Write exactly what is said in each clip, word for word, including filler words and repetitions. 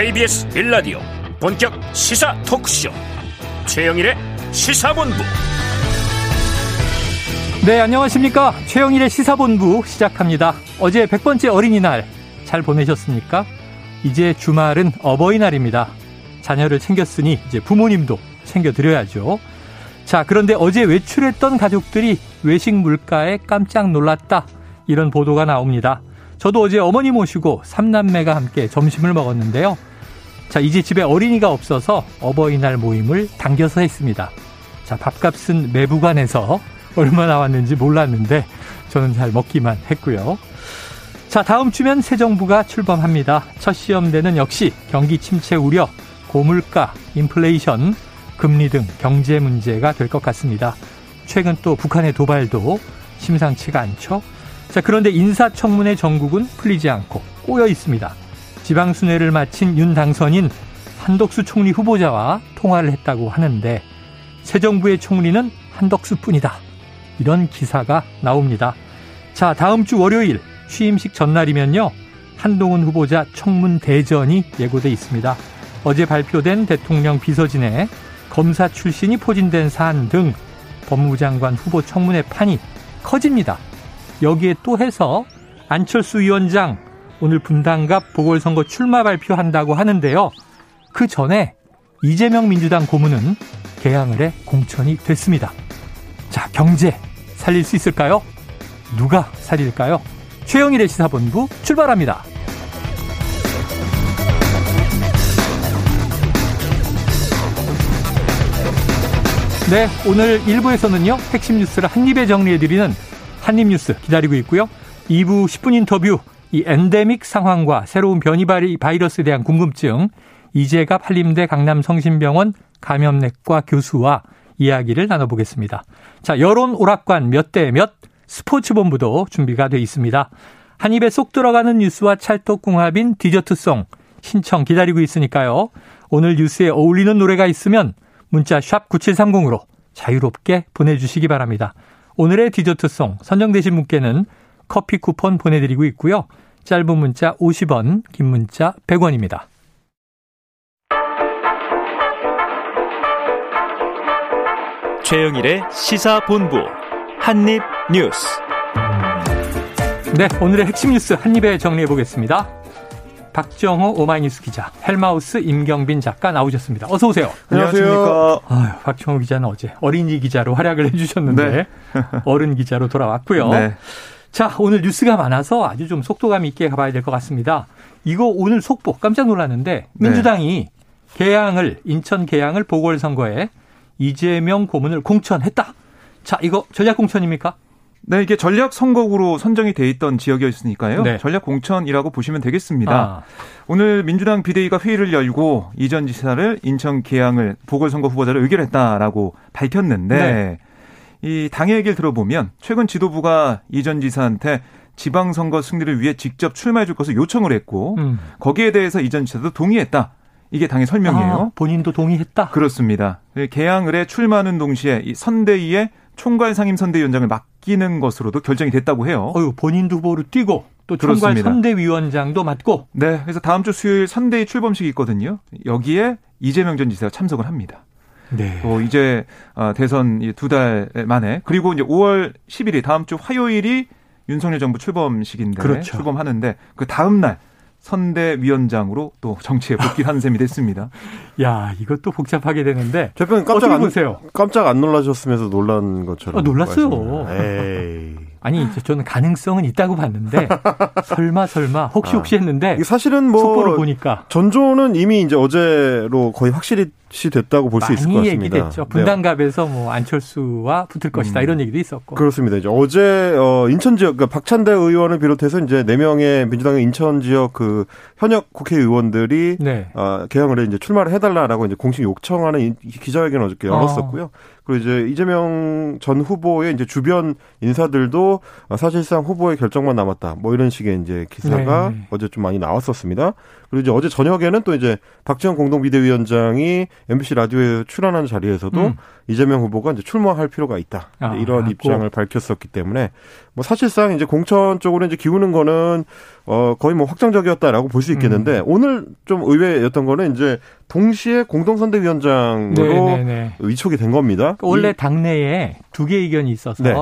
케이비에스 일 라디오 본격 시사 토크쇼 최영일의 시사본부. 네, 안녕하십니까. 최영일의 시사본부 시작합니다. 어제 백 번째 어린이날 잘 보내셨습니까? 이제 주말은 어버이날입니다. 자녀를 챙겼으니 이제 부모님도 챙겨드려야죠. 자, 그런데 어제 외출했던 가족들이 외식 물가에 깜짝 놀랐다, 이런 보도가 나옵니다. 저도 어제 어머니 모시고 삼남매가 함께 점심을 먹었는데요. 자, 이제 집에 어린이가 없어서 어버이날 모임을 당겨서 했습니다. 자, 밥값은 매부관에서 얼마 나왔는지 몰랐는데 저는 잘 먹기만 했고요. 자, 다음 주면 새 정부가 출범합니다. 첫 시험대는 역시 경기 침체 우려, 고물가, 인플레이션, 금리 등 경제 문제가 될 것 같습니다. 최근 또 북한의 도발도 심상치가 않죠. 자, 그런데 인사청문회 전국은 풀리지 않고 꼬여 있습니다. 지방순회를 마친 윤 당선인 한덕수 총리 후보자와 통화를 했다고 하는데 새 정부의 총리는 한덕수뿐이다, 이런 기사가 나옵니다. 자, 다음 주 월요일 취임식 전날이면요, 한동훈 후보자 청문 대전이 예고돼 있습니다. 어제 발표된 대통령 비서진의 검사 출신이 포진된 사안 등 법무부 장관 후보 청문회 판이 커집니다. 여기에 또 해서 안철수 위원장 오늘 분당갑 보궐선거 출마 발표한다고 하는데요. 그 전에 이재명 민주당 고문은 개항을 해 공천이 됐습니다. 자, 경제 살릴 수 있을까요? 누가 살릴까요? 최영일의 시사본부 출발합니다. 네, 오늘 일 부에서는요. 핵심 뉴스를 한입에 정리해드리는 한입뉴스 기다리고 있고요. 이 부 십 분 인터뷰, 이 엔데믹 상황과 새로운 변이 바이러스에 대한 궁금증, 이재갑 한림대 강남성심병원 감염내과 교수와 이야기를 나눠보겠습니다. 자, 여론 오락관 몇 대 몇 스포츠본부도 준비가 돼 있습니다. 한 입에 쏙 들어가는 뉴스와 찰떡궁합인 디저트송 신청 기다리고 있으니까요. 오늘 뉴스에 어울리는 노래가 있으면 문자 샵 구칠삼공으로 자유롭게 보내주시기 바랍니다. 오늘의 디저트송 선정되신 분께는 커피 쿠폰 보내드리고 있고요. 짧은 문자 오십 원, 긴 문자 백 원입니다. 최영일의 시사본부 한입뉴스. 네, 오늘의 핵심 뉴스 한입에 정리해보겠습니다. 박정호 오마이뉴스 기자, 헬마우스 임경빈 작가 나오셨습니다. 어서 오세요. 안녕하십니까. 아유, 박정호 기자는 어제 어린이 기자로 활약을 해주셨는데 네. 어른 기자로 돌아왔고요. 네. 자, 오늘 뉴스가 많아서 아주 좀 속도감 있게 가봐야 될 것 같습니다. 이거 오늘 속보 깜짝 놀랐는데 민주당이 네. 개항을, 인천 개항을 보궐선거에 이재명 고문을 공천했다. 자, 이거 전략 공천입니까? 네, 이게 전략 선거구로 선정이 돼 있던 지역이었으니까요. 네. 전략 공천이라고 보시면 되겠습니다. 아. 오늘 민주당 비대위가 회의를 열고 이전 지사를 인천 개항을 보궐선거 후보자로 의결했다라고 밝혔는데 네. 이 당의 얘기를 들어보면 최근 지도부가 이전 지사한테 지방선거 승리를 위해 직접 출마해 줄 것을 요청을 했고 음. 거기에 대해서 이전 지사도 동의했다. 이게 당의 설명이에요. 아, 본인도 동의했다. 그렇습니다. 개항을 해 출마하는 동시에 이 선대위의 총괄 상임 선대위원장을 맡기는 것으로도 결정이 됐다고 해요. 어유, 본인도 후보로 뛰고 또 총괄 선대위원장도 맡고. 네, 그래서 다음 주 수요일 선대위 출범식이 있거든요. 여기에 이재명 전 지사가 참석을 합니다. 네. 또 이제 대선 두 달 만에, 그리고 이제 오월 십일이 다음 주 화요일이 윤석열 정부 출범식인데 그렇죠. 출범하는데 그 다음 날 선대위원장으로 또 정치에 복귀한 셈이 됐습니다. 야, 이것도 복잡하게 되는데. 대표님 깜짝 안 보세요. 깜짝 안 놀라셨으면서 놀란 것처럼. 아, 놀랐어요. 에이. 아니, 이제 저는 가능성은 있다고 봤는데 설마 설마 혹시 혹시 했는데 아, 사실은 뭐 속보를 보니까 전조는 이미 이제 어제로 거의 확실히 됐다고 볼 수 있을 것 같습니다. 많이 얘기됐죠. 분당갑에서 네. 뭐 안철수와 붙을 것이다 음. 이런 얘기도 있었고. 그렇습니다. 이제 어제 어, 인천 지역, 그러니까 박찬대 의원을 비롯해서 이제 네 명의 민주당의 인천 지역 그 현역 국회의원들이 네. 어, 개항을 이제 출마를 해달라라고 이제 공식 요청하는 기자회견 어저께 열었었고요. 어. 그리고 이제 이재명 전 후보의 이제 주변 인사들도 사실상 후보의 결정만 남았다, 뭐 이런 식의 이제 기사가 네. 어제 좀 많이 나왔었습니다. 그리고 이제 어제 저녁에는 또 이제 박지원 공동비대위원장이 엠비씨 라디오에 출연한 자리에서도 음. 이재명 후보가 이제 출마할 필요가 있다. 아, 이런 아, 입장을 꼭. 밝혔었기 때문에 뭐 사실상 이제 공천 쪽으로 이제 기우는 거는 어 거의 뭐 확정적이었다라고 볼 수 있겠는데 음. 오늘 좀 의외였던 거는 이제 동시에 공동선대위원장으로 네네네. 위촉이 된 겁니다. 그러니까 원래 이, 당내에 두 개의 의견이 있어서 네.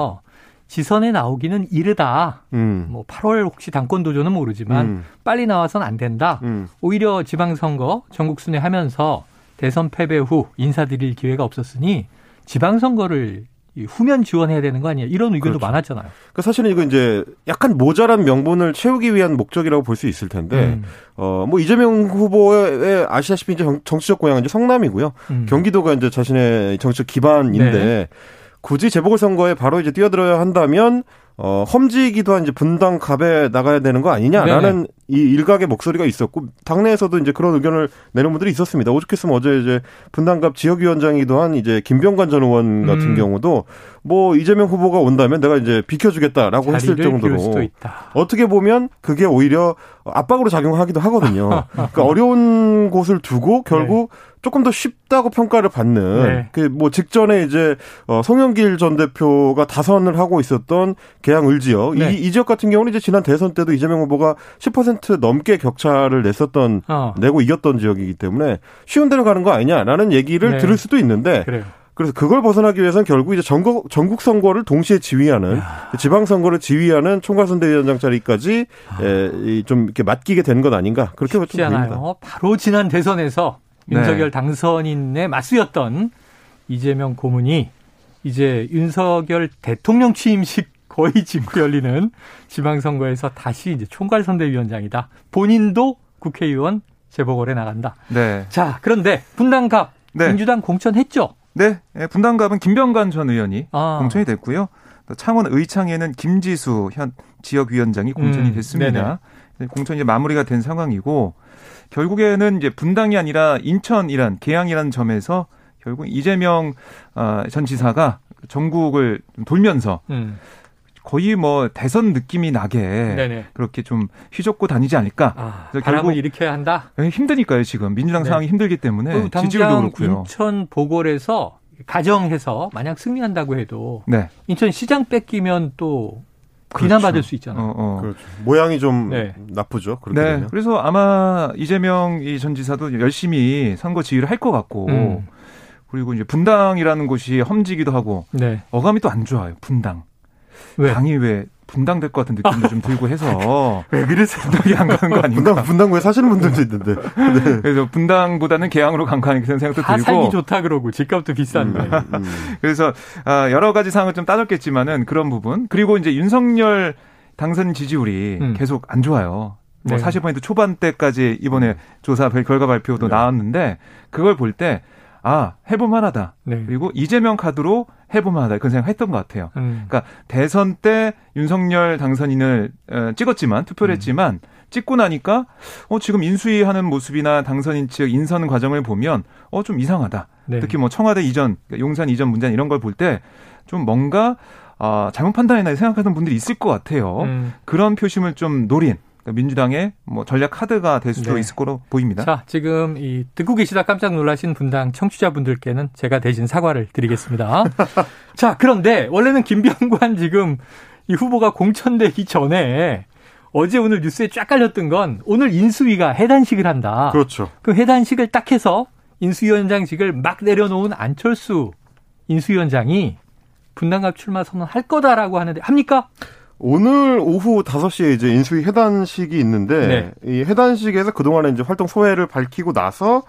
지선에 나오기는 이르다. 음. 뭐 팔월 혹시 당권 도전은 모르지만 음. 빨리 나와선 안 된다. 음. 오히려 지방선거 전국순회 하면서 대선 패배 후 인사드릴 기회가 없었으니 지방선거를 후면 지원해야 되는 거 아니에요? 이런 의견도 그렇죠. 많았잖아요. 그러니까 사실은 이거 이제 약간 모자란 명분을 채우기 위한 목적이라고 볼 수 있을 텐데, 음. 어, 뭐 이재명 후보의 아시다시피 이제 정치적 고향은 이제 성남이고요. 음. 경기도가 이제 자신의 정치적 기반인데, 네. 굳이 재보궐선거에 바로 이제 뛰어들어야 한다면, 어, 험지이기도 한 이제 분당 갑에 나가야 되는 거 아니냐라는 네네. 이 일각의 목소리가 있었고, 당내에서도 이제 그런 의견을 내는 분들이 있었습니다. 오죽했으면 어제 이제 분당 갑 지역위원장이기도 한 이제 김병관 전 의원 같은 음. 경우도 뭐 이재명 후보가 온다면 내가 이제 비켜주겠다라고 했을 정도로. 어떻게 보면 그게 오히려 압박으로 작용하기도 하거든요. 그러니까 어려운 곳을 두고 결국 네. 조금 더 쉽다고 평가를 받는 네. 그 뭐 직전에 이제 어 송영길 전 대표가 다선을 하고 있었던 계양 을지역 네. 이, 이 지역 같은 경우는 이제 지난 대선 때도 이재명 후보가 십 퍼센트 넘게 격차를 냈었던 어. 내고 이겼던 지역이기 때문에 쉬운 데로 가는 거 아니냐라는 얘기를 네. 들을 수도 있는데 그래요. 그래서 그걸 벗어나기 위해서는 결국 이제 전국, 전국 선거를 동시에 지휘하는, 지방 선거를 지휘하는 총괄선대위원장 자리까지 아. 에, 좀 이렇게 맡기게 된 것 아닌가. 그렇게 쉽지 좀 보입니다. 않아요. 바로 지난 대선에서 네. 윤석열 당선인의 맞수였던 이재명 고문이 이제 윤석열 대통령 취임식 거의 짚고 열리는 지방선거에서 다시 이제 총괄선대위원장이다. 본인도 국회의원 재보궐에 나간다. 네. 자, 그런데 분당갑 네. 민주당 공천했죠? 네, 분당갑은 김병관 전 의원이 아. 공천이 됐고요. 창원 의창에는 김지수 현 지역위원장이 공천이 음, 됐습니다. 네네. 공천이 마무리가 된 상황이고 결국에는 이제 분당이 아니라 인천이란 계양이라는 점에서 결국 이재명 전 지사가 전국을 돌면서 음. 거의 뭐 대선 느낌이 나게 네네. 그렇게 좀 휘젓고 다니지 않을까. 아, 그래서 바람을 일으켜야 한다. 힘드니까요 지금 민주당 네. 상황이 힘들기 때문에 지지율도 그렇고요. 인천 보궐에서 가정해서 만약 승리한다고 해도 네. 인천 시장 뺏기면 또 비난받을 그렇죠. 수 있잖아요. 어, 어. 그렇죠. 모양이 좀 네. 나쁘죠. 그렇게 네. 되면. 그래서 아마 이재명 전 지사도 열심히 선거 지휘를 할 것 같고. 음. 그리고 이제 분당이라는 곳이 험지기도 하고 네. 어감이 또 안 좋아요. 분당. 왜? 당이 왜 분당될 것 같은 느낌도 아. 좀 들고 해서 왜 그래서 분당이 안 가는 거 아닌가? 분당, 분당구에 사시는 분들도 있는데 네. 그래서 분당보다는 계양으로 간 거 아닌가 생각도 들고 살기 좋다 그러고 집값도 비싼데 음, 음. 그래서 여러 가지 사항을 좀 따졌겠지만은 그런 부분 그리고 이제 윤석열 당선 지지율이 음. 계속 안 좋아요. 뭐 네. 사십 퍼센트 초반대까지 이번에 조사 결과 발표도 네. 나왔는데 그걸 볼 때 아, 해볼만하다. 네. 그리고 이재명 카드로 해볼만하다. 그런 생각했던 것 같아요. 음. 그러니까 대선 때 윤석열 당선인을 찍었지만 투표를 음. 했지만 찍고 나니까 어, 지금 인수위하는 모습이나 당선인 측 인선 과정을 보면 어, 좀 이상하다. 네. 특히 뭐 청와대 이전, 용산 이전 문제 이런 걸 볼 때 좀 뭔가 어, 잘못 판단했나 생각하는 분들이 있을 것 같아요. 음. 그런 표심을 좀 노린. 민주당의 뭐 전략 카드가 될 수도 네. 있을 거로 보입니다. 자, 지금 이 듣고 계시다 깜짝 놀라신 분당 청취자분들께는 제가 대신 사과를 드리겠습니다. 자, 그런데 원래는 김병관 지금 이 후보가 공천되기 전에 어제 오늘 뉴스에 쫙 깔렸던 건 오늘 인수위가 해단식을 한다. 그렇죠. 그 해단식을 딱 해서 인수위원장직을 막 내려놓은 안철수 인수위원장이 분당갑 출마 선언할 거다라고 하는데 합니까? 오늘 오후 다섯 시에 이제 인수위 해단식이 있는데, 네. 이 해단식에서 그동안에 이제 활동 소회를 밝히고 나서,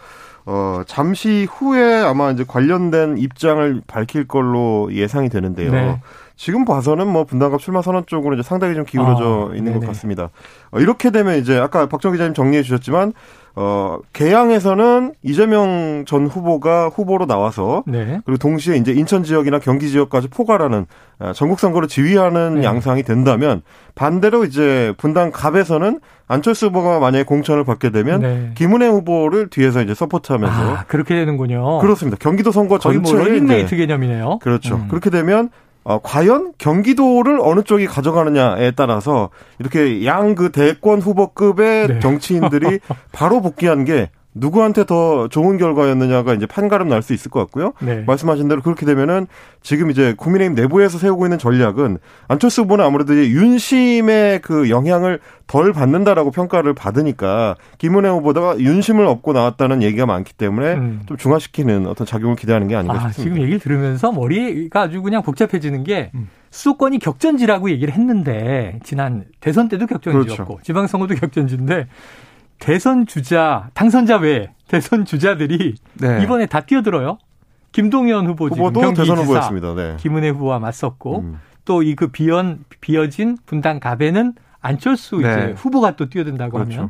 어, 잠시 후에 아마 이제 관련된 입장을 밝힐 걸로 예상이 되는데요. 네. 지금 봐서는 뭐 분당갑 출마 선언 쪽으로 이제 상당히 좀 기울어져 아, 있는 네네. 것 같습니다. 어, 이렇게 되면 이제 아까 박정 기자님 정리해 주셨지만, 어, 계양에서는 이재명 전 후보가 후보로 나와서 네. 그리고 동시에 이제 인천 지역이나 경기 지역까지 포괄하는 전국 선거를 지휘하는 네. 양상이 된다면 반대로 이제 분당 갑에서는 안철수 후보가 만약에 공천을 받게 되면 네. 김은혜 후보를 뒤에서 이제 서포트하면서 아, 그렇게 되는군요. 그렇습니다. 경기도 선거 전체를 거의 뭐 런닝메이트 개념이네요. 그렇죠. 음. 그렇게 되면 어, 과연 경기도를 어느 쪽이 가져가느냐에 따라서 이렇게 양 그 대권 후보급의 네. 정치인들이 바로 복귀한 게 누구한테 더 좋은 결과였느냐가 이제 판가름 날 수 있을 것 같고요. 네. 말씀하신 대로 그렇게 되면은 지금 이제 국민의힘 내부에서 세우고 있는 전략은 안철수 후보는 아무래도 이제 윤심의 그 영향을 덜 받는다라고 평가를 받으니까 김은혜 후보가 윤심을 업고 나왔다는 얘기가 많기 때문에 음. 좀 중화시키는 어떤 작용을 기대하는 게 아닌가 아, 싶습니다. 지금 얘기를 들으면서 머리가 아주 그냥 복잡해지는 게 음. 수도권이 격전지라고 얘기를 했는데 지난 대선 때도 격전지였고 그렇죠. 지방선거도 격전지인데 대선 주자, 당선자 외에 대선 주자들이 네. 이번에 다 뛰어들어요. 김동연 후보 지금 경기지사, 네. 김은혜 후보와 맞섰고 음. 또 이 그 비연 비어진 분당 갑에는 안철수 네. 이제 후보가 또 뛰어든다고 그렇죠. 하면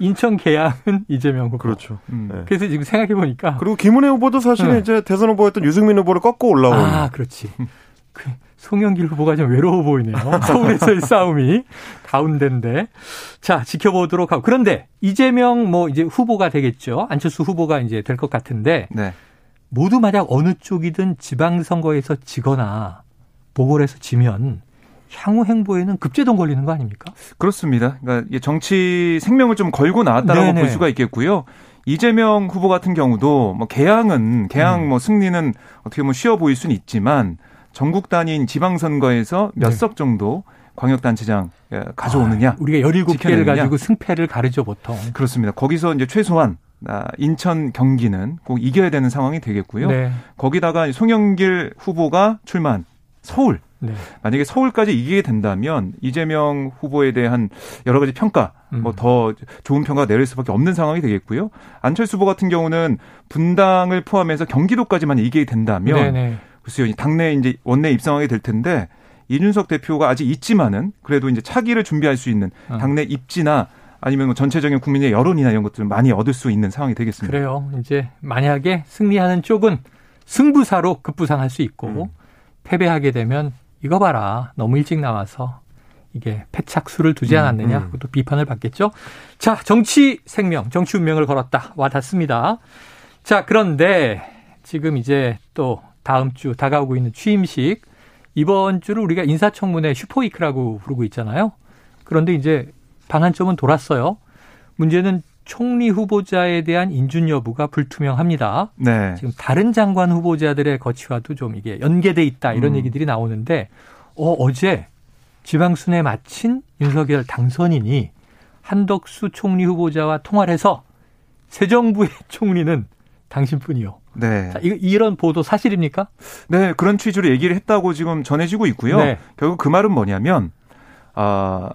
인천 계양은 이재명 후보. 그렇죠. 음. 네. 그래서 지금 생각해 보니까 그리고 김은혜 후보도 사실은 네. 이제 대선 후보였던 유승민 후보를 꺾고 올라온. 아, 그렇지. 그 송영길 후보가 좀 외로워 보이네요. 서울에서의 싸움이 가운데인데. 자, 지켜보도록 하고. 그런데 이재명 뭐 이제 후보가 되겠죠. 안철수 후보가 이제 될 것 같은데. 네. 모두 만약 어느 쪽이든 지방선거에서 지거나 보궐에서 지면 향후 행보에는 급제동 걸리는 거 아닙니까? 그렇습니다. 그러니까 정치 생명을 좀 걸고 나왔다라고 네네. 볼 수가 있겠고요. 이재명 후보 같은 경우도 뭐 개항은, 개항 뭐 승리는 어떻게 보면 쉬워 보일 수는 있지만 전국 단위인 지방선거에서 몇 석 정도 광역단체장 가져오느냐. 아, 우리가 열일곱 개를 지켜내느냐. 가지고 승패를 가르죠, 보통. 그렇습니다. 거기서 이제 최소한 인천, 경기는 꼭 이겨야 되는 상황이 되겠고요. 네. 거기다가 송영길 후보가 출마한 서울. 네. 만약에 서울까지 이기게 된다면 이재명 후보에 대한 여러 가지 평가, 음. 뭐 더 좋은 평가가 내릴 수밖에 없는 상황이 되겠고요. 안철수 후보 같은 경우는 분당을 포함해서 경기도까지만 이기게 된다면 네네. 글쎄요, 당내 이제 원내 입성하게 될 텐데 이준석 대표가 아직 있지만은 그래도 이제 차기를 준비할 수 있는 당내 입지나 아니면 뭐 전체적인 국민의 여론이나 이런 것들을 많이 얻을 수 있는 상황이 되겠습니다. 그래요. 이제 만약에 승리하는 쪽은 승부사로 급부상할 수 있고 음. 패배하게 되면 이거 봐라. 너무 일찍 나와서 이게 패착수를 두지 않았느냐. 음, 음. 그것도 비판을 받겠죠. 자, 정치 생명, 정치 운명을 걸었다. 와 닿습니다. 자, 그런데 지금 이제 또 다음 주 다가오고 있는 취임식. 이번 주를 우리가 인사청문회 슈퍼위크라고 부르고 있잖아요. 그런데 이제 반환점은 돌았어요. 문제는 총리 후보자에 대한 인준 여부가 불투명합니다. 네. 지금 다른 장관 후보자들의 거취와도 좀 이게 연계돼 있다 이런 음. 얘기들이 나오는데 어, 어제 지방순회 마친 윤석열 당선인이 한덕수 총리 후보자와 통화를 해서 새 정부의 총리는 당신뿐이요. 네. 자, 이거, 이런 보도 사실입니까? 네, 그런 취지로 얘기를 했다고 지금 전해지고 있고요. 네. 결국 그 말은 뭐냐면 아,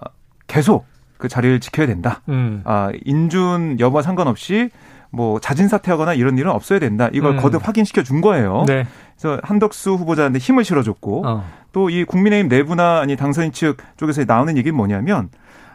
계속 그 자리를 지켜야 된다. 음. 아, 인준 여부와 상관없이 뭐 자진 사퇴하거나 이런 일은 없어야 된다. 이걸 음. 거듭 확인시켜 준 거예요. 네. 그래서 한덕수 후보자한테 힘을 실어줬고 어. 또 이 국민의힘 내부나 아니 당선인 측 쪽에서 나오는 얘기는 뭐냐면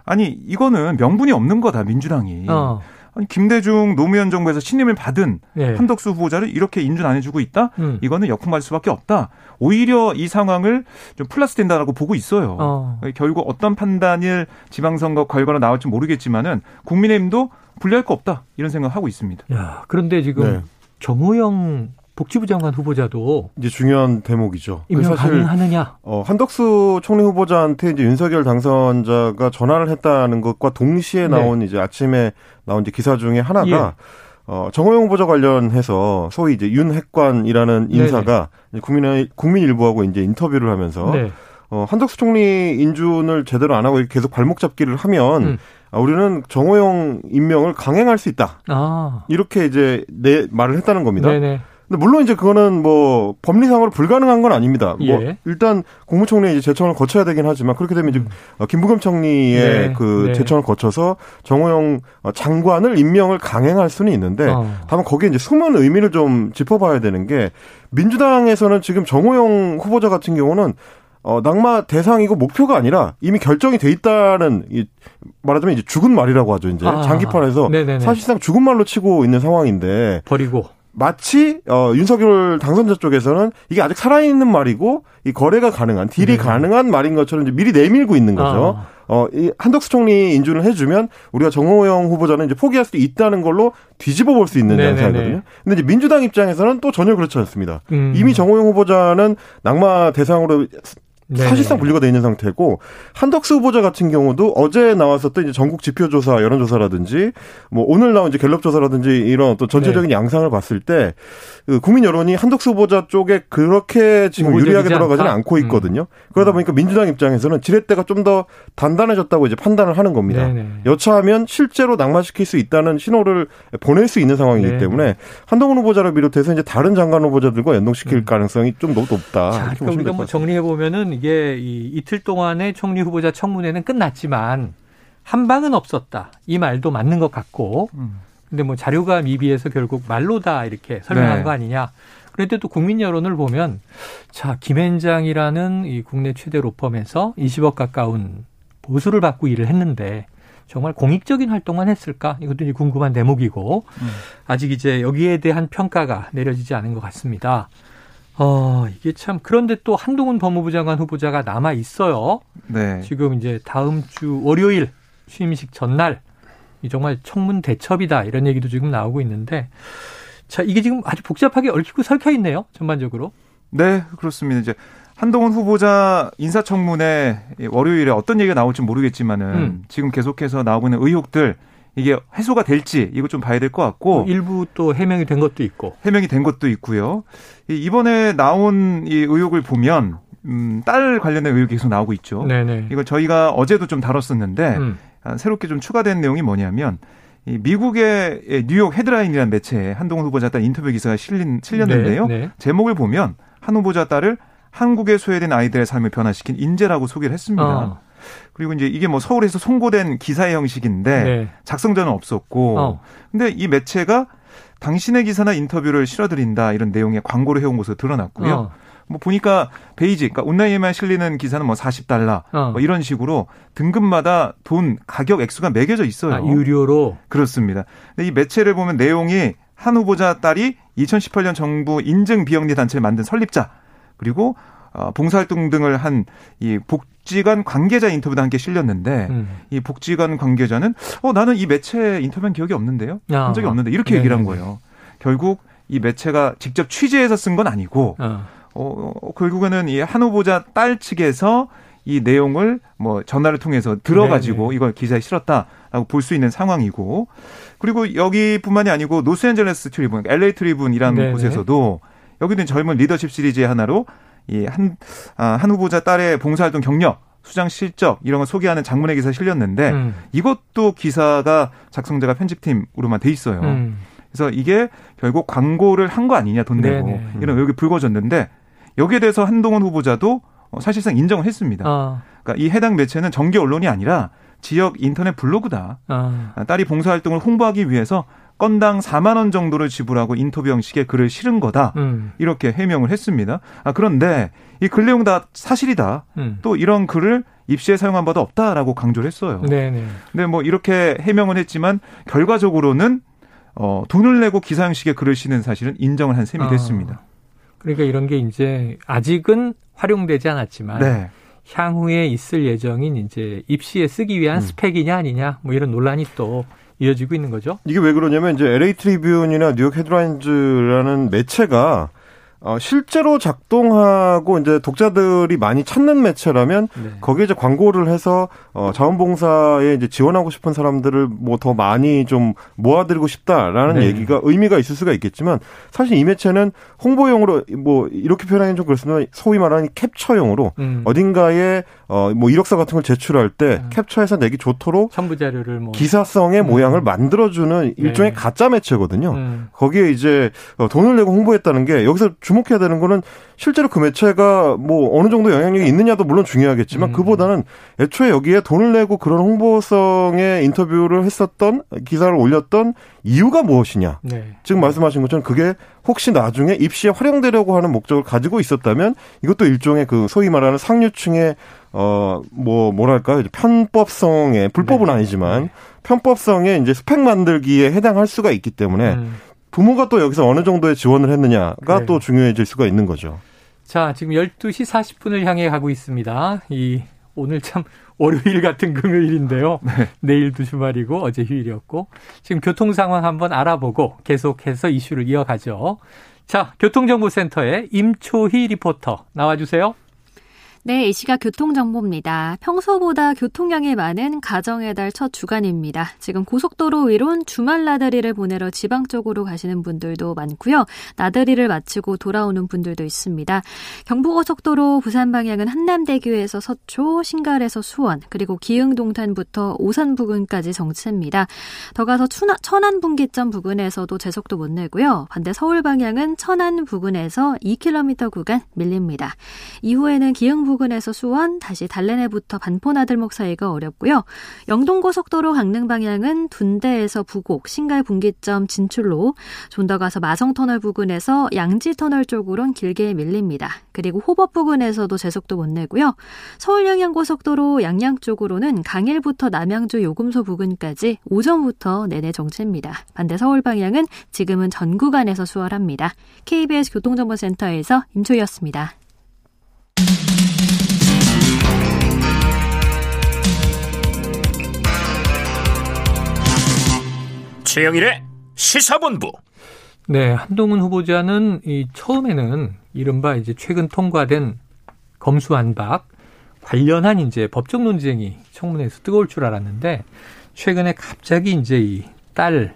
아니 이거는 명분이 없는 거다 민주당이. 어. 아니, 김대중 노무현 정부에서 신임을 받은 네. 한덕수 후보자를 이렇게 인준 안 해주고 있다? 음. 이거는 역풍 맞을 수밖에 없다. 오히려 이 상황을 좀 플러스 된다라고 보고 있어요. 어. 결국 어떤 판단일 지방선거 결과로 나올지 모르겠지만은 국민의힘도 불리할 거 없다. 이런 생각을 하고 있습니다. 야, 그런데 지금 네. 정호영 복지부 장관 후보자도 이제 중요한 대목이죠. 임명 가능하느냐? 어, 한덕수 총리 후보자한테 이제 윤석열 당선자가 전화를 했다는 것과 동시에 나온 네. 이제 아침에 나온 이제 기사 중에 하나가 예. 어, 정호영 후보자 관련해서 소위 이제 윤핵관이라는 인사가 이제 국민 국민일보하고 이제 인터뷰를 하면서 네. 어, 한덕수 총리 인준을 제대로 안 하고 계속 발목 잡기를 하면. 음. 우리는 정호영 임명을 강행할 수 있다. 아. 이렇게 이제 내 말을 했다는 겁니다. 네네. 근데 물론 이제 그거는 뭐 법리상으로 불가능한 건 아닙니다. 예. 뭐 일단 국무총리 이제 제청을 거쳐야 되긴 하지만 그렇게 되면 이제 김부겸 총리의 네. 그 네. 제청을 거쳐서 정호영 장관을 임명을 강행할 수는 있는데 어. 다만 거기에 이제 숨은 의미를 좀 짚어봐야 되는 게 민주당에서는 지금 정호영 후보자 같은 경우는 어, 낙마 대상이고 목표가 아니라 이미 결정이 돼 있다는 이, 말하자면 이제 죽은 말이라고 하죠. 이제 아, 장기판에서 네네네. 사실상 죽은 말로 치고 있는 상황인데 버리고 마치 어, 윤석열 당선자 쪽에서는 이게 아직 살아있는 말이고 이 거래가 가능한 딜이 네. 가능한 말인 것처럼 이제 미리 내밀고 있는 거죠. 아. 어, 이 한덕수 총리 인준을 해주면 우리가 정호영 후보자는 이제 포기할 수도 있다는 걸로 뒤집어 볼 수 있는 네네네. 양상이거든요. 근데 이제 민주당 입장에서는 또 전혀 그렇지 않습니다. 음. 이미 정호영 후보자는 낙마 대상으로 네. 사실상 분리가 돼 있는 상태고, 한덕수 후보자 같은 경우도 어제 나왔었던 이제 전국 지표조사, 여론조사라든지, 뭐 오늘 나온 이제 갤럽조사라든지 이런 어떤 전체적인 네. 양상을 봤을 때, 그 국민 여론이 한덕수 후보자 쪽에 그렇게 지금 유리하게 돌아가지는 않고 있거든요. 음. 그러다 보니까 민주당 입장에서는 지렛대가 좀 더 단단해졌다고 이제 판단을 하는 겁니다. 네네. 여차하면 실제로 낙마시킬 수 있다는 신호를 보낼 수 있는 상황이기 네네. 때문에 한동훈 후보자를 비롯해서 이제 다른 장관 후보자들과 연동시킬 음. 가능성이 좀 너무 높다. 자, 그러니까 우리가 뭐 정리해 보면은 이게 이, 이틀 동안의 총리 후보자 청문회는 끝났지만 한 방은 없었다. 이 말도 맞는 것 같고, 음. 근데 뭐 자료가 미비해서 결국 말로 다 이렇게 설명한 네. 거 아니냐. 그런데 또 국민 여론을 보면 자 김앤장이라는 이 국내 최대 로펌에서 이십억 가까운 보수를 받고 일을 했는데 정말 공익적인 활동만 했을까? 이것도 이제 궁금한 대목이고 음. 아직 이제 여기에 대한 평가가 내려지지 않은 것 같습니다. 어 이게 참 그런데 또 한동훈 법무부 장관 후보자가 남아 있어요. 네. 지금 이제 다음 주 월요일 취임식 전날 정말 청문 대첩이다 이런 얘기도 지금 나오고 있는데. 자, 이게 지금 아주 복잡하게 얽히고 설켜 있네요. 전반적으로. 네, 그렇습니다. 이제 한동훈 후보자 인사청문회 월요일에 어떤 얘기가 나올지 모르겠지만은 음. 지금 계속해서 나오고 있는 의혹들 이게 해소가 될지 이거 좀 봐야 될 것 같고 일부 또 해명이 된 것도 있고 해명이 된 것도 있고요. 이번에 나온 이 의혹을 보면 음, 딸 관련된 의혹이 계속 나오고 있죠. 네네. 이걸 저희가 어제도 좀 다뤘었는데 음. 새롭게 좀 추가된 내용이 뭐냐면. 이 미국의 뉴욕 헤드라인이라는 매체에 한동훈 후보자 딸 인터뷰 기사가 실린, 실렸는데요. 네, 네. 제목을 보면 한 후보자 딸을 한국에 소외된 아이들의 삶을 변화시킨 인재라고 소개를 했습니다. 어. 그리고 이제 이게 뭐 서울에서 송고된 기사의 형식인데 네. 작성자는 없었고 어. 근데 이 매체가 당신의 기사나 인터뷰를 실어드린다 이런 내용의 광고를 해온 것으로 드러났고요. 어. 뭐 보니까 베이직, 그러니까 온라인에만 실리는 기사는 뭐 사십 달러 어. 뭐 이런 식으로 등급마다 돈 가격 액수가 매겨져 있어요. 아, 유료로? 그렇습니다. 근데 이 매체를 보면 내용이 한 후보자 딸이 이천십팔 년 정부 인증 비영리 단체를 만든 설립자 그리고 어, 봉사활동 등을 한 이 복지관 관계자 인터뷰도 함께 실렸는데 음. 이 복지관 관계자는 어 나는 이 매체 인터뷰한 기억이 없는데요, 아. 한 적이 없는데 이렇게 네. 얘기를 한 거예요. 결국 이 매체가 직접 취재해서 쓴 건 아니고. 어. 어, 결국에는 이 한 후보자 딸 측에서 이 내용을 뭐 전화를 통해서 들어가지고 네네. 이걸 기사에 실었다라고 볼 수 있는 상황이고 그리고 여기뿐만이 아니고 노스앤젤레스 트리뷴, 엘에이 트리뷴이라는 네네. 곳에서도 여기는 젊은 리더십 시리즈의 하나로 이 한, 아, 한 후보자 딸의 봉사활동 경력, 수장 실적 이런 걸 소개하는 장문의 기사 실렸는데 음. 이것도 기사가 작성자가 편집팀으로만 돼 있어요. 음. 그래서 이게 결국 광고를 한 거 아니냐 돈 내고 네네. 이런 의혹이 불거졌는데. 여기에 대해서 한동훈 후보자도 사실상 인정을 했습니다. 어. 그러니까 이 해당 매체는 정계 언론이 아니라 지역 인터넷 블로그다. 어. 딸이 봉사활동을 홍보하기 위해서 건당 사만 원 정도를 지불하고 인터뷰 형식의 글을 실은 거다. 음. 이렇게 해명을 했습니다. 아, 그런데 이 글 내용 다 사실이다. 음. 또 이런 글을 입시에 사용한 바도 없다라고 강조를 했어요. 네네. 근데 뭐 이렇게 해명을 했지만 결과적으로는 어, 돈을 내고 기사 형식의 글을 쓰는 사실은 인정을 한 셈이 됐습니다. 어. 그러니까 이런 게 이제 아직은 활용되지 않았지만 네. 향후에 있을 예정인 이제 입시에 쓰기 위한 음. 스펙이냐 아니냐 뭐 이런 논란이 또 이어지고 있는 거죠. 이게 왜 그러냐면 이제 엘에이 트리뷴이나 뉴욕 헤드라인즈라는 매체가 어, 실제로 작동하고 이제 독자들이 많이 찾는 매체라면 네. 거기에 이제 광고를 해서 어, 자원봉사에 이제 지원하고 싶은 사람들을 뭐 더 많이 좀 모아드리고 싶다라는 네. 얘기가 의미가 있을 수가 있겠지만 사실 이 매체는 홍보용으로 뭐 이렇게 표현하기는 좀 그렇습니다. 소위 말하는 캡처용으로 음. 어딘가에 어, 뭐 이력서 같은 걸 제출할 때 음. 캡처해서 내기 좋도록 첨부 자료를 뭐. 기사성의 음. 모양을 만들어주는 일종의 네. 가짜 매체거든요. 음. 거기에 이제 돈을 내고 홍보했다는 게 여기서 주목해야 되는 거는 실제로 그 매체가 뭐 어느 정도 영향력이 있느냐도 물론 중요하겠지만 음. 그보다는 애초에 여기에 돈을 내고 그런 홍보성의 인터뷰를 했었던 기사를 올렸던 이유가 무엇이냐. 네. 지금 말씀하신 것처럼 그게 혹시 나중에 입시에 활용되려고 하는 목적을 가지고 있었다면 이것도 일종의 그 소위 말하는 상류층의 어, 뭐, 뭐랄까요. 편법성의, 불법은 네. 아니지만 편법성의 이제 스펙 만들기에 해당할 수가 있기 때문에 음. 부모가 또 여기서 어느 정도의 지원을 했느냐가 네. 또 중요해질 수가 있는 거죠. 자, 지금 열두 시 사십 분을 향해 가고 있습니다. 이 오늘 참 월요일 같은 금요일인데요. 네. 내일도 주말이고 어제 휴일이었고 지금 교통 상황 한번 알아보고 계속해서 이슈를 이어가죠. 자, 교통정보센터의 임초희 리포터 나와주세요. 네, 이 시각 교통정보입니다. 평소보다 교통량이 많은 가정의 달 첫 주간입니다. 지금 고속도로 위론 주말 나들이를 보내러 지방 쪽으로 가시는 분들도 많고요. 나들이를 마치고 돌아오는 분들도 있습니다. 경부고속도로 부산 방향은 한남대교에서 서초, 신갈에서 수원, 그리고 기흥동탄부터 오산 부근까지 정체입니다. 더 가서 추나, 천안 분기점 부근에서도 제속도 못 내고요. 반대 서울 방향은 천안 부근에서 이 킬로미터 구간 밀립니다. 이후에는 기흥 부근에서 수원, 다시 달래내부터 반포나들목 사이가 어렵고요. 영동고속도로 강릉 방향은 둔대에서 부곡, 신갈 분기점 진출로, 좀 더 가서 마성터널 부근에서 양지터널 쪽으로는 길게 밀립니다. 그리고 호법 부근에서도 제속도 못 내고요. 서울 양양고속도로 양양 쪽으로는 강일부터 남양주 요금소 부근까지 오전부터 내내 정체입니다. 반대 서울 방향은 지금은 전구 간에서 수월합니다. 케이비에스 교통정보센터에서 임초희였습니다. 최영일의 시사본부. 네, 한동훈 후보자는 이 처음에는 이른바 이제 최근 통과된 검수완박 관련한 이제 법적 논쟁이 청문회에서 뜨거울 줄 알았는데, 최근에 갑자기 이제 이 딸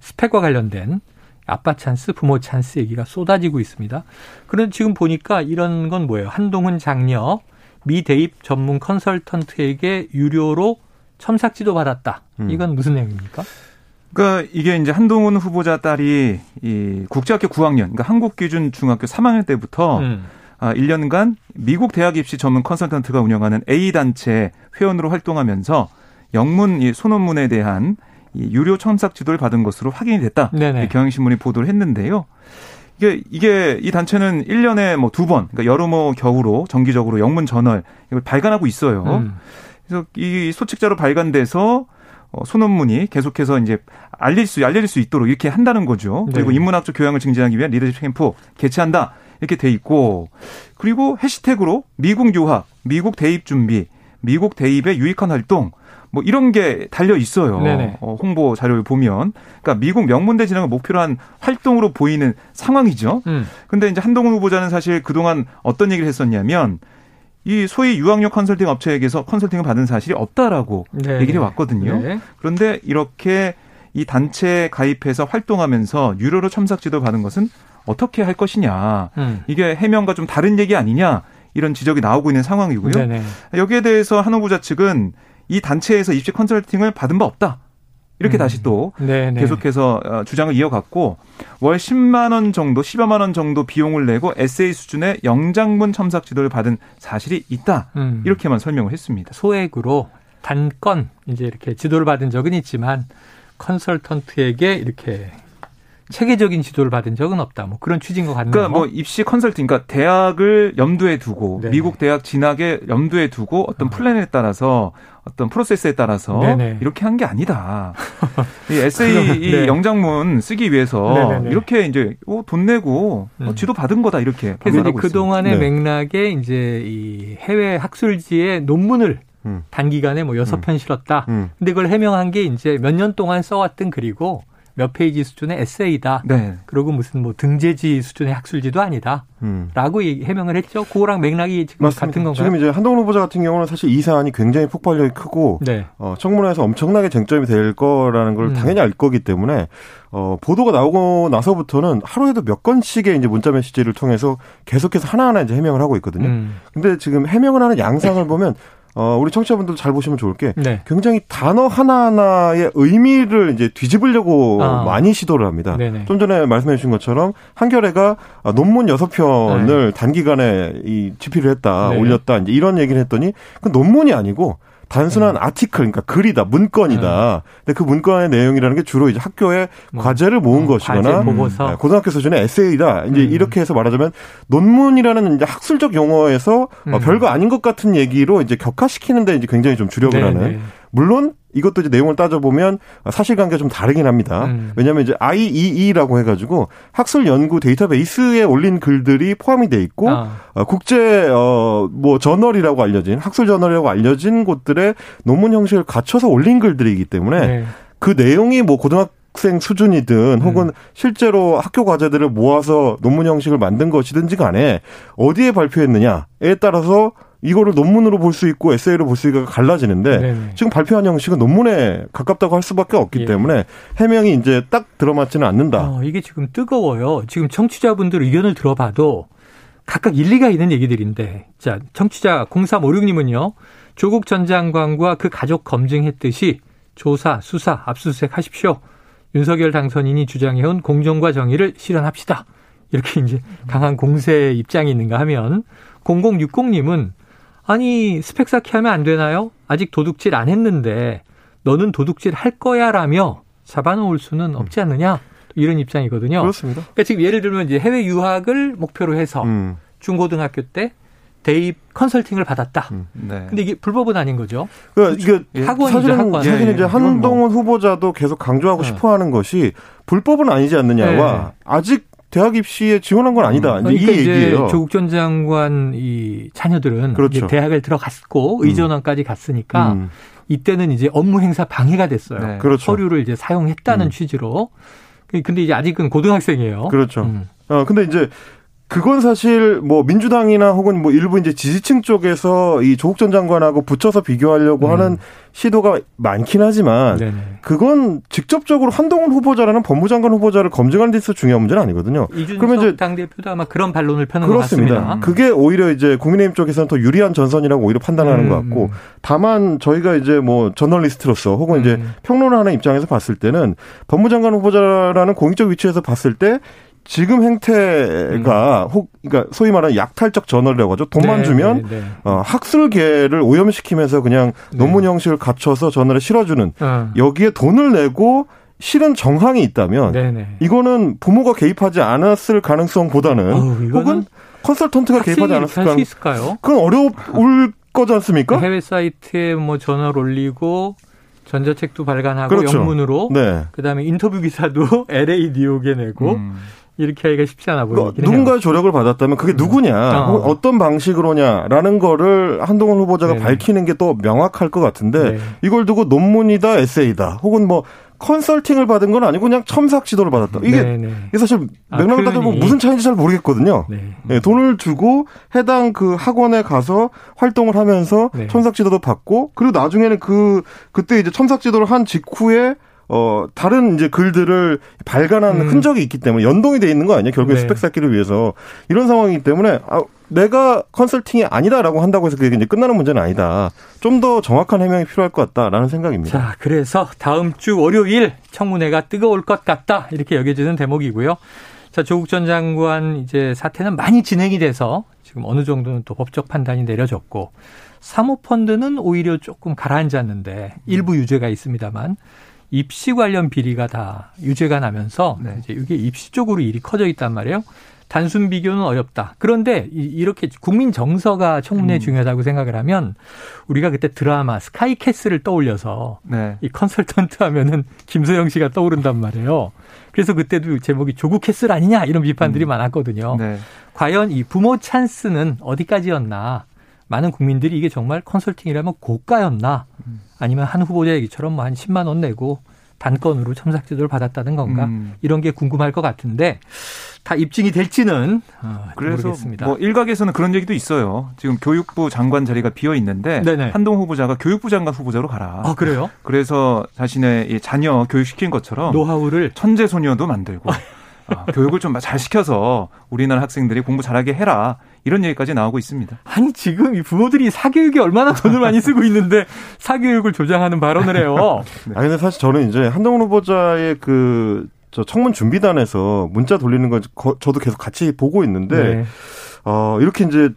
스펙과 관련된 아빠 찬스, 부모 찬스 얘기가 쏟아지고 있습니다. 그런데 지금 보니까 이런 건 뭐예요? 한동훈 장녀 미 대입 전문 컨설턴트에게 유료로 첨삭지도 받았다. 이건 무슨 내용입니까? 그러니까 이게 이제 한동훈 후보자 딸이 이 국제학교 구 학년, 그러니까 한국 기준 중학교 삼 학년 때부터 음. 일 년간 미국 대학 입시 전문 컨설턴트가 운영하는 A단체 회원으로 활동하면서 영문 소논문에 대한 유료 첨삭 지도를 받은 것으로 확인이 됐다. 네네. 경향신문이 보도를 했는데요. 이게, 이게 이 단체는 일 년에 뭐 두 번, 그러니까 여름, 뭐 겨우로 정기적으로 영문 저널 이걸 발간하고 있어요. 음. 그래서 이 소책자로 발간돼서 소논문이 계속해서 이제 알릴 수, 알려질 수 있도록 이렇게 한다는 거죠. 그리고 네. 인문학적 교양을 증진하기 위한 리더십 캠프 개최한다. 이렇게 돼 있고, 그리고 해시태그로 미국 유학, 미국 대입 준비, 미국 대입에 유익한 활동, 뭐 이런 게 달려 있어요. 네네. 홍보 자료를 보면. 그러니까 미국 명문대 진학을 목표로 한 활동으로 보이는 상황이죠. 그런데 음. 이제 한동훈 후보자는 사실 그동안 어떤 얘기를 했었냐면, 이 소위 유학료 컨설팅 업체에게서 컨설팅을 받은 사실이 없다라고 네네. 얘기를 해왔거든요. 네. 그런데 이렇게 이 단체에 가입해서 활동하면서 유료로 첨삭 지도 받은 것은 어떻게 할 것이냐. 음. 이게 해명과 좀 다른 얘기 아니냐. 이런 지적이 나오고 있는 상황이고요. 네네. 여기에 대해서 한 후보자 측은 이 단체에서 입시 컨설팅을 받은 바 없다. 이렇게 음. 다시 또 네네. 계속해서 주장을 이어갔고, 월 십만 원 정도, 십여만 원 정도 비용을 내고 에세이 수준의 영장문 첨삭 지도를 받은 사실이 있다. 음. 이렇게만 설명을 했습니다. 소액으로 단건 이제 이렇게 지도를 받은 적은 있지만 컨설턴트에게 이렇게 체계적인 지도를 받은 적은 없다. 뭐 그런 취지인 것 같네요. 그러니까 뭐 입시 컨설팅, 그러니까 대학을 염두에 두고 네네. 미국 대학 진학에 염두에 두고 어떤 플랜에 따라서 어떤 프로세스에 따라서 네네. 이렇게 한 게 아니다. 이 에세이 네. 영장문 쓰기 위해서 네네네. 이렇게 이제 돈 내고 음. 지도 받은 거다 이렇게. 그래서 그 동안의 네. 맥락에 이제 이 해외 학술지의 논문을 음. 단기간에 뭐 여섯 편 음. 실었다. 음. 근데 그걸 해명한 게 이제 몇 년 동안 써왔던 그리고. 몇 페이지 수준의 에세이다. 네. 그리고 무슨 뭐 등재지 수준의 학술지도 아니다. 음. 라고 해명을 했죠. 그거랑 맥락이 지금 맞습니다. 같은 건가요? 지금 이제 한동훈 후보자 같은 경우는 사실 이 사안이 굉장히 폭발력이 크고 네. 어, 청문회에서 엄청나게 쟁점이 될 거라는 걸 음. 당연히 알 거기 때문에 어, 보도가 나오고 나서부터는 하루에도 몇 건씩의 이제 문자 메시지를 통해서 계속해서 하나하나 이제 해명을 하고 있거든요. 음. 근데 지금 해명을 하는 양상을 보면 어, 우리 청취자분들 잘 보시면 좋을 게 네. 굉장히 단어 하나하나의 의미를 이제 뒤집으려고 아. 많이 시도를 합니다. 네네. 좀 전에 말씀해 주신 것처럼 한겨레가 논문 여섯 편을 네. 단기간에 이 집필을 했다, 네. 올렸다, 이제 이런 얘기를 했더니 그 논문이 아니고 단순한 네. 아티클, 그러니까 글이다, 문건이다. 네. 근데 그 문건의 내용이라는 게 주로 이제 학교의 뭐, 과제를 모은 음, 것이거나 과제, 고등학교 수준의 에세이다. 이제 음. 이렇게 해서 말하자면 논문이라는 이제 학술적 용어에서 음. 어, 별거 아닌 것 같은 얘기로 이제 격화시키는데 이제 굉장히 좀 주력을 네, 하는. 네. 물론 이것도 이제 내용을 따져보면 사실관계가 좀 다르긴 합니다. 음. 왜냐하면 이제 아이이이이라고 해가지고 학술 연구 데이터베이스에 올린 글들이 포함이 돼 있고 아. 어, 국제 어, 뭐 저널이라고 알려진 학술 저널이라고 알려진 곳들의 논문 형식을 갖춰서 올린 글들이기 때문에 네. 그 내용이 뭐 고등학교 학생 수준이든 혹은 음. 실제로 학교 과제들을 모아서 논문 형식을 만든 것이든지 간에 어디에 발표했느냐에 따라서 이거를 논문으로 볼 수 있고 에세이로 볼 수 있고가 갈라지는데 네네. 지금 발표한 형식은 논문에 가깝다고 할 수밖에 없기 예. 때문에 해명이 이제 딱 들어맞지는 않는다. 어, 이게 지금 뜨거워요. 지금 청취자분들 의견을 들어봐도 각각 일리가 있는 얘기들인데 자 청취자 공삼오육 님은요. 조국 전 장관과 그 가족 검증했듯이 조사, 수사, 압수수색 하십시오. 윤석열 당선인이 주장해온 공정과 정의를 실현합시다. 이렇게 이제 강한 공세의 입장이 있는가 하면 공공육공 님은 아니 스펙 쌓기하면 안 되나요? 아직 도둑질 안 했는데 너는 도둑질 할 거야라며 잡아놓을 수는 없지 않느냐 이런 입장이거든요. 그렇습니다. 그러니까 지금 예를 들면 이제 해외 유학을 목표로 해서 음. 중고등학교 때 대입 컨설팅을 받았다. 음, 네. 근데 이게 불법은 아닌 거죠. 그러니까 이게 예. 학원이죠, 사실은, 학원. 사실은 이제 한동훈 뭐. 후보자도 계속 강조하고 어. 싶어하는 것이 불법은 아니지 않느냐와 네. 아직 대학 입시에 지원한 건 아니다. 음. 이제 그러니까 이 이제 얘기예요. 조국 전 장관 이 자녀들은 그렇죠. 이제 대학을 들어갔고 음. 의전원까지 갔으니까 음. 이때는 이제 업무 행사 방해가 됐어요. 네. 그렇죠. 서류를 이제 사용했다는 음. 취지로. 근데 이제 아직은 고등학생이에요. 그렇죠. 음. 어 근데 이제. 그건 사실 뭐 민주당이나 혹은 뭐 일부 이제 지지층 쪽에서 이 조국 전 장관하고 붙여서 비교하려고 음. 하는 시도가 많긴 하지만 네네. 그건 직접적으로 한동훈 후보자라는 법무장관 후보자를 검증하는 데 있어서 중요한 문제는 아니거든요. 이준석 당대표도 아마 그런 반론을 펴는 것 같습니다. 음. 그게 오히려 이제 국민의힘 쪽에서는 더 유리한 전선이라고 오히려 판단하는 음. 것 같고 다만 저희가 이제 뭐 저널리스트로서 혹은 음. 이제 평론을 하는 입장에서 봤을 때는 법무장관 후보자라는 공익적 위치에서 봤을 때 지금 행태가, 음. 혹, 그러니까, 소위 말하는 약탈적 저널이라고 하죠. 돈만 네, 주면, 네, 네. 어, 학술계를 오염시키면서 그냥 네. 논문 형식을 갖춰서 저널에 실어주는, 어. 여기에 돈을 내고, 실은 정황이 있다면, 네, 네. 이거는 부모가 개입하지 않았을 가능성보다는, 어, 혹은 컨설턴트가 개입하지 않았을 가능성. 그건 어려울 거지 않습니까? 해외 사이트에 뭐 저널 올리고, 전자책도 발간하고, 그렇죠. 영문으로, 네. 그 다음에 인터뷰 기사도 엘에이 뉴욕에 내고, 음. 이렇게 하기가 쉽지 않아 보이긴 그러니까 해요. 누군가의 조력을 받았다면 그게 누구냐, 어. 어떤 방식으로냐라는 거를 한동훈 후보자가 네네. 밝히는 게 또 명확할 것 같은데 네네. 이걸 두고 논문이다, 에세이다, 혹은 뭐 컨설팅을 받은 건 아니고 그냥 첨삭 지도를 받았다. 이게, 이게 사실 맥락을 따져보면 아, 그러니. 무슨 차이인지 잘 모르겠거든요. 네. 네, 돈을 주고 해당 그 학원에 가서 활동을 하면서 네. 첨삭 지도도 받고 그리고 나중에는 그 그때 이제 첨삭 지도를 한 직후에 어 다른 이제 글들을 발간한 음. 흔적이 있기 때문에 연동이 돼 있는 거 아니에요? 결국에 네. 스펙 쌓기를 위해서 이런 상황이기 때문에 아, 내가 컨설팅이 아니다라고 한다고 해서 그게 이제 끝나는 문제는 아니다. 좀 더 정확한 해명이 필요할 것 같다라는 생각입니다. 자, 그래서 다음 주 월요일 청문회가 뜨거울 것 같다 이렇게 여겨지는 대목이고요. 자, 조국 전 장관 이제 사태는 많이 진행이 돼서 지금 어느 정도는 또 법적 판단이 내려졌고 사모펀드는 오히려 조금 가라앉았는데 일부 유죄가 있습니다만. 입시 관련 비리가 다 유죄가 나면서 네. 이제 이게 입시 쪽으로 일이 커져 있단 말이에요. 단순 비교는 어렵다. 그런데 이렇게 국민 정서가 청문회에 음. 중요하다고 생각을 하면 우리가 그때 드라마 스카이캐슬을 떠올려서 네. 이 컨설턴트 하면은 김소영 씨가 떠오른단 말이에요. 그래서 그때도 제목이 조국 캐슬 아니냐 이런 비판들이 음. 많았거든요. 네. 과연 이 부모 찬스는 어디까지였나. 많은 국민들이 이게 정말 컨설팅이라면 고가였나 아니면 한 후보자 얘기처럼 뭐 한 십만 원 내고 단건으로 첨삭 지도를 받았다는 건가 음. 이런 게 궁금할 것 같은데 다 입증이 될지는 어, 그래서 모르겠습니다. 뭐 일각에서는 그런 얘기도 있어요. 지금 교육부 장관 자리가 비어 있는데 네네. 한동훈 후보자가 교육부 장관 후보자로 가라. 아 그래요? 그래서 자신의 자녀 교육시킨 것처럼 노하우를 천재 소녀도 만들고 아, 교육을 좀 잘 시켜서 우리나라 학생들이 공부 잘하게 해라. 이런 얘기까지 나오고 있습니다. 아니 지금 이 부모들이 사교육에 얼마나 돈을 많이 쓰고 있는데 사교육을 조장하는 발언을 해요. 네. 아 근데 사실 저는 이제 한동훈 후보자의 그 저 청문 준비단에서 문자 돌리는 건 저도 계속 같이 보고 있는데 네. 어 이렇게 이제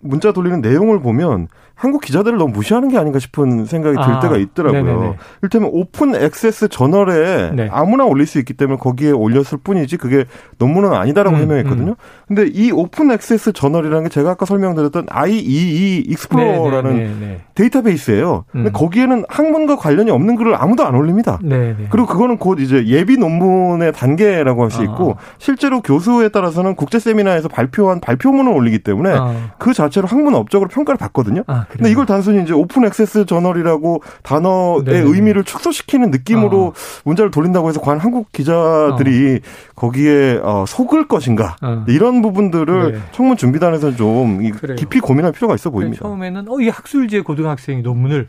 문자 돌리는 내용을 보면 한국 기자들을 너무 무시하는 게 아닌가 싶은 생각이 들 아, 때가 있더라고요. 네네네. 이를테면 오픈 액세스 저널에 네. 아무나 올릴 수 있기 때문에 거기에 올렸을 뿐이지 그게 논문은 아니다라고 음, 해명했거든요. 그런데 음. 이 오픈 액세스 저널이라는 게 제가 아까 설명드렸던 아이이이이 익스플로러라는 네네네네. 데이터베이스예요. 근데 음. 거기에는 학문과 관련이 없는 글을 아무도 안 올립니다. 네네. 그리고 그거는 곧 이제 예비 논문의 단계라고 할 수 있고 아. 실제로 교수에 따라서는 국제 세미나에서 발표한 발표문을 올리기 때문에 아. 그 자체 자체로 학문 업적으로 평가를 받거든요. 아, 근데 이걸 단순히 이제 오픈 액세스 저널이라고 단어의 네네. 의미를 축소시키는 느낌으로 아. 문자를 돌린다고 해서 과연 한국 기자들이 아. 거기에 어, 속을 것인가. 아. 이런 부분들을 네. 청문 준비단에서 좀 그래요. 깊이 고민할 필요가 있어 보입니다. 네, 처음에는 어, 이 학술지의 고등학생이 논문을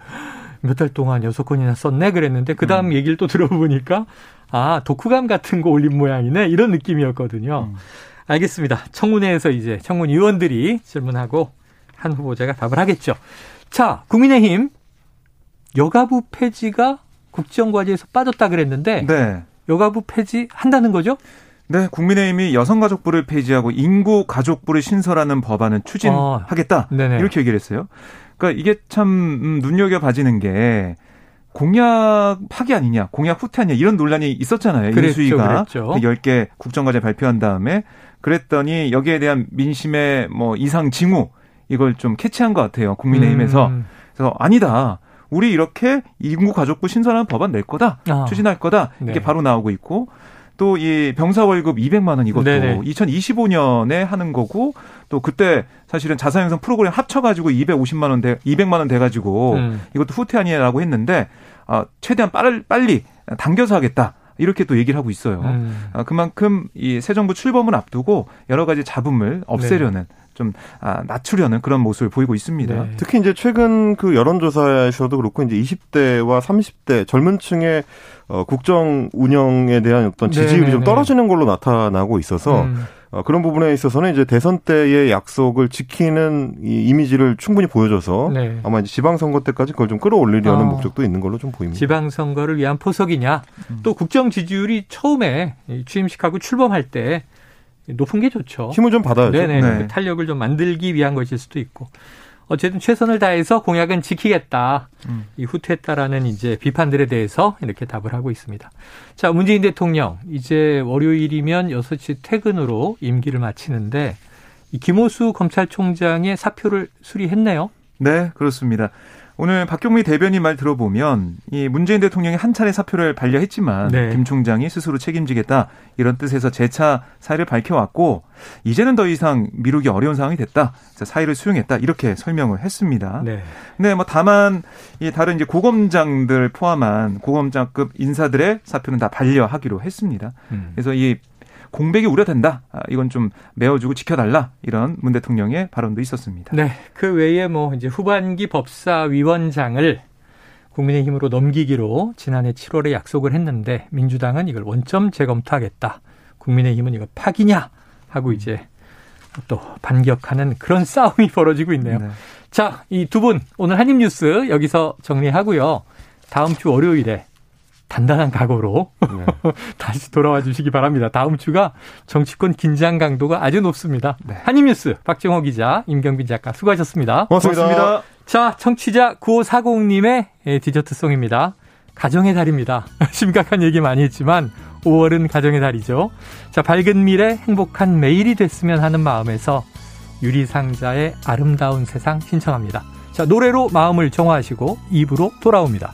몇 달 동안 여섯 권이나 썼네 그랬는데 그 다음 음. 얘기를 또 들어보니까 아 독후감 같은 거 올린 모양이네 이런 느낌이었거든요. 음. 알겠습니다. 청문회에서 이제 청문 의원들이 질문하고 한 후보자가 답을 하겠죠. 자, 국민의힘 여가부 폐지가 국정과제에서 빠졌다 그랬는데 네. 여가부 폐지 한다는 거죠? 네, 국민의힘이 여성가족부를 폐지하고 인구가족부를 신설하는 법안을 추진하겠다 아, 이렇게 얘기를 했어요. 그러니까 이게 참 눈여겨 봐지는 게 공약 파기 아니냐, 공약 후퇴 아니냐 이런 논란이 있었잖아요. 인수위가 열 개 국정과제 발표한 다음에 그랬더니 여기에 대한 민심의 뭐 이상 징후 이걸 좀 캐치한 것 같아요. 국민의힘에서 음. 그래서 아니다. 우리 이렇게 인구가족부 신설하는 법안 낼 거다, 아. 추진할 거다 이게 네. 바로 나오고 있고. 또 이 병사 월급 이백만 원 이것도 네네. 이천이십오 년에 하는 거고 또 그때 사실은 자산형성 프로그램 합쳐가지고 이백오십만 원 대, 이백만 원 돼가지고 음. 이것도 후퇴 아니냐라고 했는데 아, 최대한 빠를, 빨리 당겨서 하겠다 이렇게 또 얘기를 하고 있어요. 음. 아, 그만큼 이 새 정부 출범을 앞두고 여러 가지 잡음을 없애려는. 네. 좀 아, 낮추려는 그런 모습을 보이고 있습니다. 네. 특히 이제 최근 그 여론조사에서도 그렇고 이제 이십 대와 삼십 대 젊은층의 어, 국정 운영에 대한 어떤 지지율이 네네네. 좀 떨어지는 걸로 나타나고 있어서 음. 어, 그런 부분에 있어서는 이제 대선 때의 약속을 지키는 이 이미지를 충분히 보여줘서 네. 아마 이제 지방선거 때까지 그걸 좀 끌어올리려는 어. 목적도 있는 걸로 좀 보입니다. 지방선거를 위한 포석이냐? 음. 또 국정 지지율이 처음에 취임식하고 출범할 때. 높은 게 좋죠. 힘을 좀 받아야죠. 네네. 네. 그 탄력을 좀 만들기 위한 것일 수도 있고. 어쨌든 최선을 다해서 공약은 지키겠다. 음. 이 후퇴했다라는 이제 비판들에 대해서 이렇게 답을 하고 있습니다. 자, 문재인 대통령. 이제 월요일이면 여섯 시 퇴근으로 임기를 마치는데 이 김오수 검찰총장의 사표를 수리했네요. 네, 그렇습니다. 오늘 박경미 대변인 말 들어보면 이 문재인 대통령이 한 차례 사표를 반려했지만 네. 김 총장이 스스로 책임지겠다 이런 뜻에서 재차 사의를 밝혀왔고 이제는 더 이상 미루기 어려운 상황이 됐다. 사의를 수용했다. 이렇게 설명을 했습니다. 네. 네, 뭐 다만 이 다른 이제 고검장들 포함한 고검장급 인사들의 사표는 다 반려하기로 했습니다. 음. 그래서 이 공백이 우려된다. 이건 좀 메워주고 지켜달라. 이런 문 대통령의 발언도 있었습니다. 네, 그 외에 뭐 이제 후반기 법사위원장을 국민의힘으로 넘기기로 지난해 칠월에 약속을 했는데 민주당은 이걸 원점 재검토하겠다. 국민의힘은 이거 파기냐 하고 이제 또 반격하는 그런 싸움이 벌어지고 있네요. 네. 자, 이 두 분 오늘 한입뉴스 여기서 정리하고요. 다음 주 월요일에. 단단한 각오로 네. 다시 돌아와 주시기 바랍니다. 다음 주가 정치권 긴장 강도가 아주 높습니다. 네. 한입뉴스 박정호 기자, 임경빈 작가 수고하셨습니다. 고맙습니다. 고맙습니다. 자, 청취자 구오사공님의 디저트송입니다. 가정의 달입니다. 심각한 얘기 많이 했지만 오월은 가정의 달이죠. 자, 밝은 미래 행복한 매일이 됐으면 하는 마음에서 유리상자의 아름다운 세상 신청합니다. 자, 노래로 마음을 정화하시고 이 부로 돌아옵니다.